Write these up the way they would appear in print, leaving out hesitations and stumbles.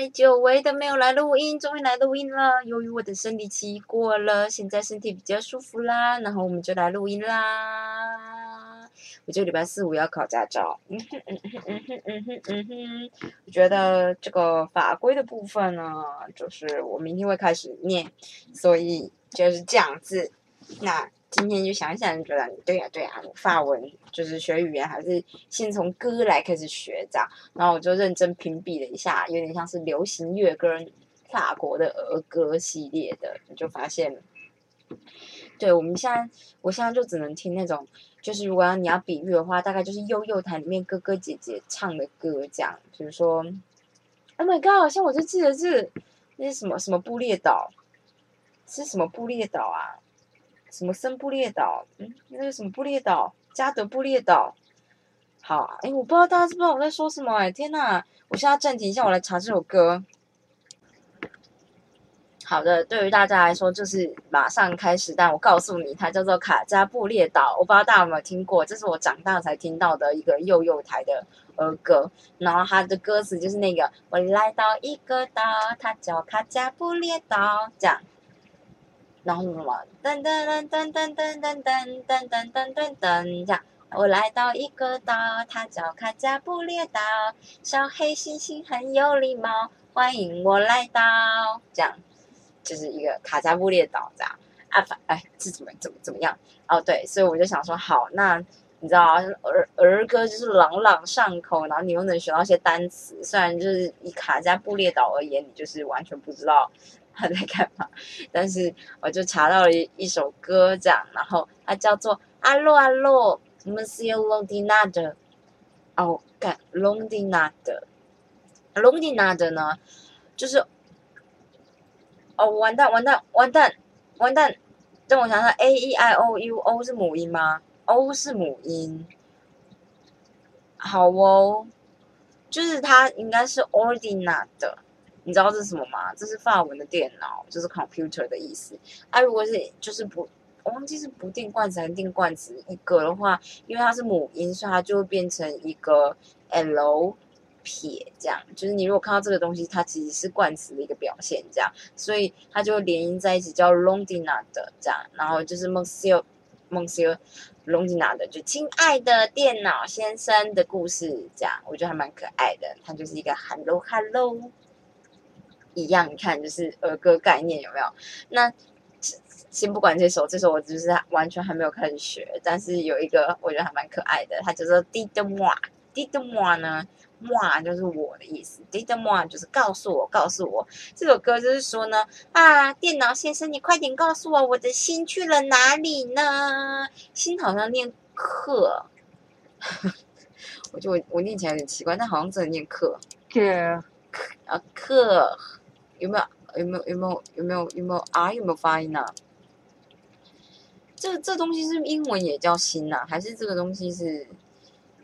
嗨，久违的没有来录音，终于来录音了。由于我的生理期过了，现在身体比较舒服啦，然后我们就来录音啦。我这个礼拜4、5要考驾照，我觉得这个法规的部分呢，就是我明天会开始念，所以就是这样子。那今天就想一想，觉得对呀，法文就是学语言还是先从歌来开始学这样。然后我就认真评比了一下，有点像是流行乐跟法国的儿歌系列的，你就发现，对我现在就只能听那种，就是如果你要比喻的话，大概就是幼幼台里面哥哥姐姐唱的歌这样。比如说 ，Oh my God， 像我就记得是那是什么布列岛，是什么布列岛啊？什么森布列岛？那个什么布列岛，加德布列岛。好，我不知道大家知不知道我在说什么天哪！我现在暂停一下，我来查这首歌。好的，对于大家来说就是马上开始，但我告诉你，它叫做卡加布列岛。我不知道大家有没有听过，这是我长大才听到的一个幼台的儿歌。然后它的歌词就是那个：我来到一个岛，它叫卡加布列岛，这样。然后什么噔噔噔噔噔噔噔噔噔噔噔噔这样，我来到一个岛，它叫卡加布列岛，小黑猩猩很有礼貌，欢迎我来到，这样就是一个卡加布列岛这样啊，是怎么样？哦对，所以我就想说，好，那你知道儿歌就是朗朗上口，然后你又能学到一些单词，虽然就是以卡加布列岛而言，你就是完全不知道他在干嘛，但是我就查到了一首歌这样，然后它叫做 Alo Alo Monsieur Longinata。 哦，看 Londina 的呢，就是哦完蛋，让我想想 A E I O U O 是母音吗 ？O 是母音，好哦，就是它应该是 Ordinata 的。你知道这是什么吗？这是法文的电脑，就是 computer 的意思。如果是就是不，我忘记是不定冠词还是定冠词一个的话，因为它是母音，所以它就会变成一个 L 撇这样。就是你如果看到这个东西，它其实是冠词的一个表现这样，所以它就连音在一起叫 Londina 的这样，然后就是 Monsieur Longina 的，就亲爱的电脑先生的故事这样，我觉得还蛮可爱的。它就是一个 Hello Hello。一样，你看就是儿歌概念有没有？那先不管这首我就是完全还没有开始学，但是有一个我觉得还蛮可爱的，它叫做 Dites-moi 呢，moi 就是我的意思 ，Dites-moi 就是告诉我。这首歌就是说呢，电脑先生，你快点告诉我，我的心去了哪里呢？心好像念课，我念起来有点奇怪，但好像真的念课。对，课。有没有 r 有没有发音啊？这东西是英文也叫心啊，还是这个东西是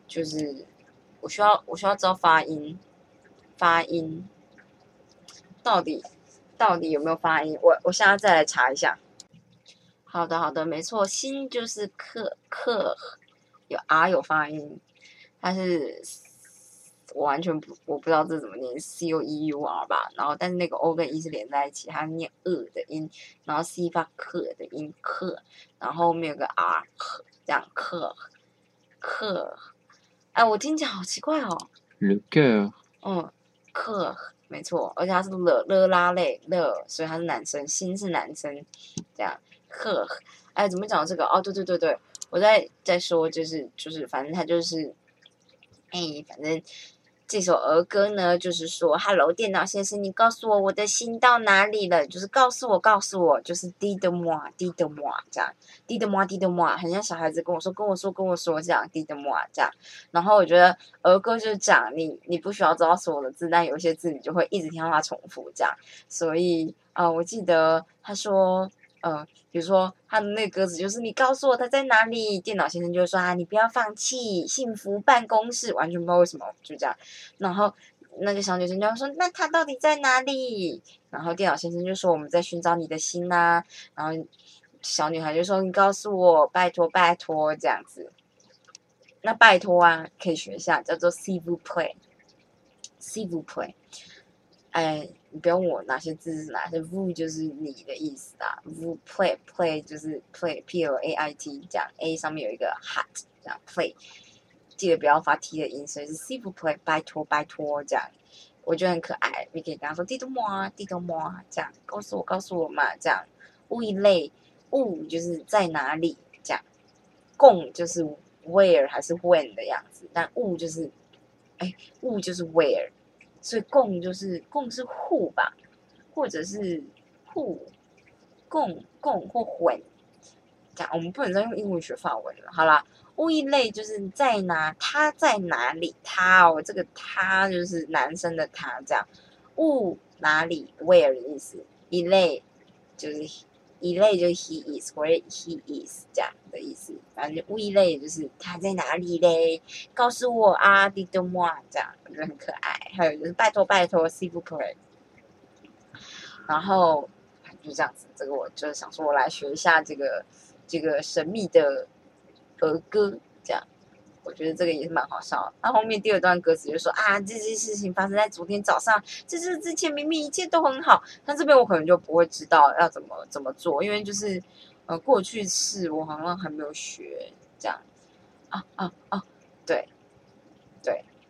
就是我需要知道发音到底有没有发音？我现在再来查一下。好的，没错，心就是课有 r 有发音，但是。我不知道这怎么念 ，coeur 吧，然后但是那个 o 跟 e 是连在一起，它念 e 的音，然后 c 发 k 的音 k， 然后后面有个 r 这样 k， 我听起来好奇怪哦。Le coeur。coeur 没错，而且它是 le 拉类 le， 所以它是男生，心是男生，这样 coeur。怎么讲这个？哦，对，我在说就是，反正它就是，反正。这首儿歌呢，就是说 ，Hello， 电脑先生，你告诉我的心到哪里了？就是告诉我，就是 Dites-moi 这样 ，Dites-moi， 很像小孩子跟我说这样 Dites-moi 这样。然后我觉得儿歌就是讲你不需要知道所有的字，但有些字你就会一直听到它重复这样。所以我记得他说。比如说他的那个歌词就是你告诉我他在哪里，电脑先生就会说你不要放弃，幸福办公室，完全不知道为什么就这样。然后那个小女生就会说那他到底在哪里？然后电脑先生就说我们在寻找你的心啊。然后小女孩就说你告诉我，拜托这样子。那拜托可以学一下，叫做 S'il vous plaît。哎，你不要问我哪些字是哪些 ，vous 就是你的意思啊 ，vous play play 就是 play p l a i t 这样 ，a 上面有一个 hat 这样 play， 记得不要发 t 的音，所以是 s'il vous plaît 拜托拜托这样，我觉得很可爱，你可以跟他说 dites-moi dites-moi 这样，告诉我嘛这样，où est où 就是在哪里这样，共就是 where 还是 when 的样子，但 où 就是哎 où 就是 where。所以共是 who 吧，或者是 who 共或混，这样我们不能再用英文学法文了。好啦，物一类就是在哪，他在哪里，他哦，这个他就是男生的他这样，物哪里 where 的意思，一类就是 he is 或者 he is 这样的意思，反正物一类就是他在哪里嘞，告诉我啊 ，dites-moi 这样，我觉得很可爱。还有就是拜托 ，s'il vous plaît。然后就这样子，这个我就是想说，我来学一下这个神秘的儿歌，这样我觉得这个也是蛮好笑的。那后面第二段歌词就说啊，这件事情发生在昨天早上，这是之前明明一切都很好，但这边我可能就不会知道要怎么做，因为就是过去式我好像还没有学这样。对，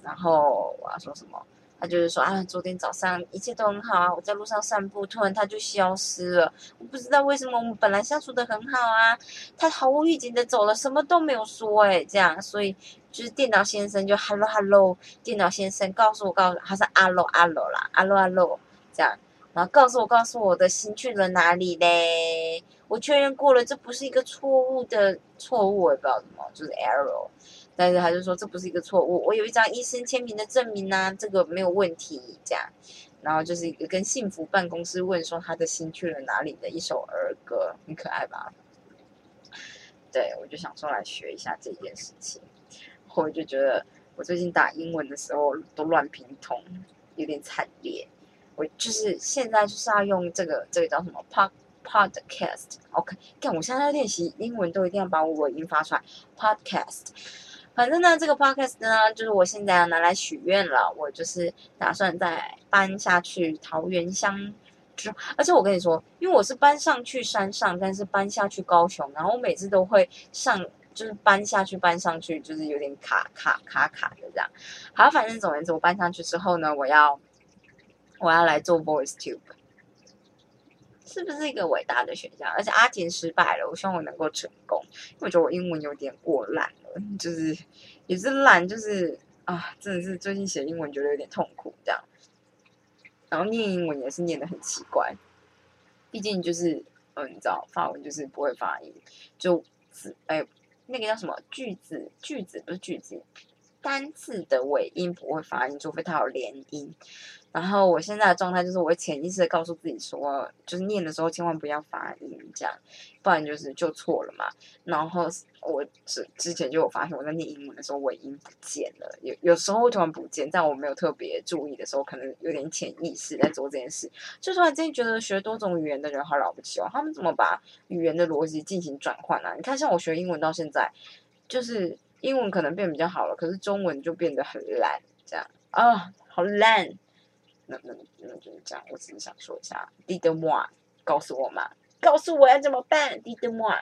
然后我要说什么？他就是说啊，昨天早上一切都很好啊，我在路上散步，突然他就消失了，我不知道为什么，我们本来相处的很好啊，他毫无预警的走了，什么都没有说这样，所以就是电脑先生就 hello， 电脑先生告诉我，他是 Alo Alo 啦 ，Alo Alo 这样，然后告诉我我的心去了哪里嘞？我确认过了，这不是一个错误，我也不知道什么，就是 error。但是他就说这不是一个错误，我有一张医生签名的证明啊，这个没有问题这样。然后就是一个跟幸福办公室问说他的心去了哪里的一首儿歌，很可爱吧？对，我就想说来学一下这件事情。我就觉得我最近打英文的时候都乱拼通，有点惨烈。我就是现在就是要用这个叫什么 Podcast。OK， 看我现在练习英文都一定要把我尾音发出来 Podcast。反正呢，这个 podcast 呢，就是我现在要拿来许愿了。我就是打算再搬下去桃园乡之后，而且我跟你说，因为我是搬上去山上，但是搬下去高雄，然后我每次都会上，就是搬上去，就是有点卡的这样。好，反正总而言之，我搬上去之后呢，我要来做 voice tube， 是不是一个伟大的选项？而且阿田失败了，我希望我能够成功，因为我觉得我英文有点过烂。就是也是懒，就是啊，真的是最近写英文觉得有点痛苦这样，然后念英文也是念得很奇怪，毕竟就是你知道法文就是不会发音，就是那个叫什么句子不是句子，单字的尾音不会发音，除非它有连音。然后我现在的状态就是，我会潜意识的告诉自己说，就是念的时候千万不要发音这样，不然就错了嘛。然后我之前就有发现，我在念英文的时候尾音不见了，有时候突然不见，但我没有特别注意的时候，可能有点潜意识在做这件事。就突然之间觉得学多种语言的人好了不起哦，他们怎么把语言的逻辑进行转换啊？你看，像我学英文到现在，就是。英文可能变比较好了，可是中文就变得很烂，这样啊，好烂。那就是这样，我只是想说一下 ，dites-moi， 告诉我嘛，告诉我要怎么办 ，dites-moi。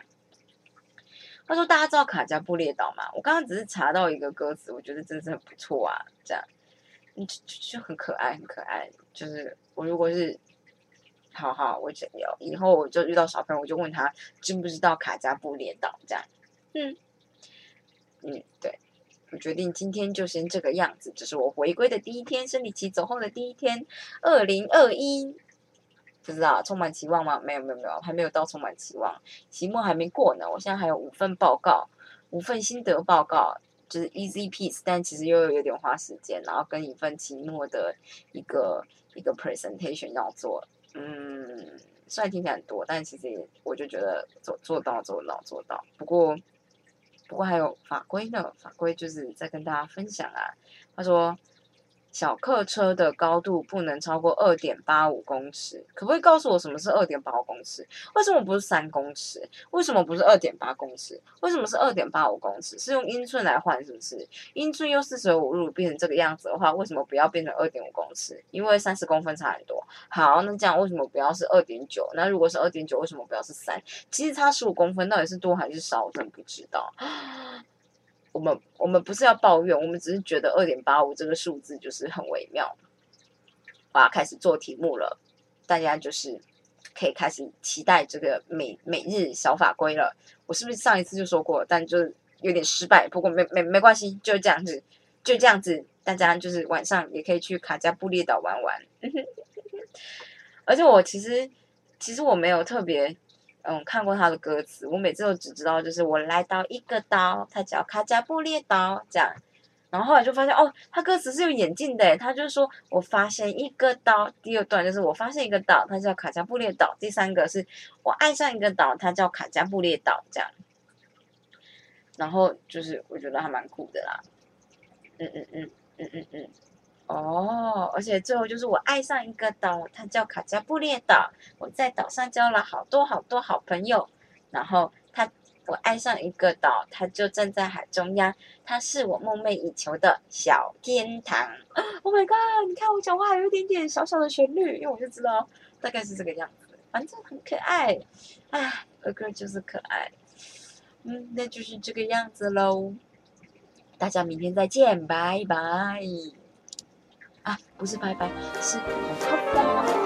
他说大家知道卡加布列岛嘛？我刚刚只是查到一个歌词，我觉得真的是很不错啊，这样，就很可爱。就是我如果是，好，我整有，以后我就遇到小朋友，我就问他知不知道卡加布列岛这样，对，我决定今天就先这个样子，这是我回归的第一天，生理期走后的第一天，2021，不知道充满期望吗？没有，还没有到充满期望，期末还没过呢，我现在还有5份报告，5份心得报告，就是 easy piece， 但其实又有点花时间，然后跟1份期末的一个 presentation 要做，虽然听起来很多，但其实我就觉得做到，不过还有法规呢，法规就是在跟大家分享啊。他说小客车的高度不能超过 2.85 公尺。可不可以告诉我什么是 2.85 公尺？为什么不是3公尺？为什么不是 2.8 公尺？为什么是 2.85 公尺？是用英寸来换是不是？英寸又45度变成这个样子的话，为什么不要变成 2.5 公尺？因为30公分差很多。好，那这样为什么不要是 2.9？ 那如果是 2.9， 为什么不要是3？其实差15公分到底是多还是少，我真的不知道。我们不是要抱怨，我们只是觉得 2.85 这个数字就是很微妙。我要开始做题目了，大家就是可以开始期待这个每日小法规了。我是不是上一次就说过，但就是有点失败，不过没关系，就这样子，就这样子。大家就是晚上也可以去卡加布列岛玩玩。而且我其实我没有特别。看过他的歌词，我每次都只知道就是我来到一个岛，他叫卡加布列岛这样，然后后来就发现哦，他歌词是有演进的，他就是说我发现一个岛，第二段就是我发现一个岛，他叫卡加布列岛，第三个是我爱上一个岛，他叫卡加布列岛这样，然后就是我觉得还蛮酷的啦，哦，而且最后就是我爱上一个岛，它叫卡加布列岛。我在岛上交了好多好多好朋友。然后我爱上一个岛，它就站在海中央，它是我梦寐以求的小天堂。Oh my god！ 你看我讲话有一点点小小的旋律，因为我就知道大概是这个样子。反正很可爱，哎，儿歌就是可爱。那就是这个样子喽。大家明天再见，拜拜。啊，不是拜拜，是我操！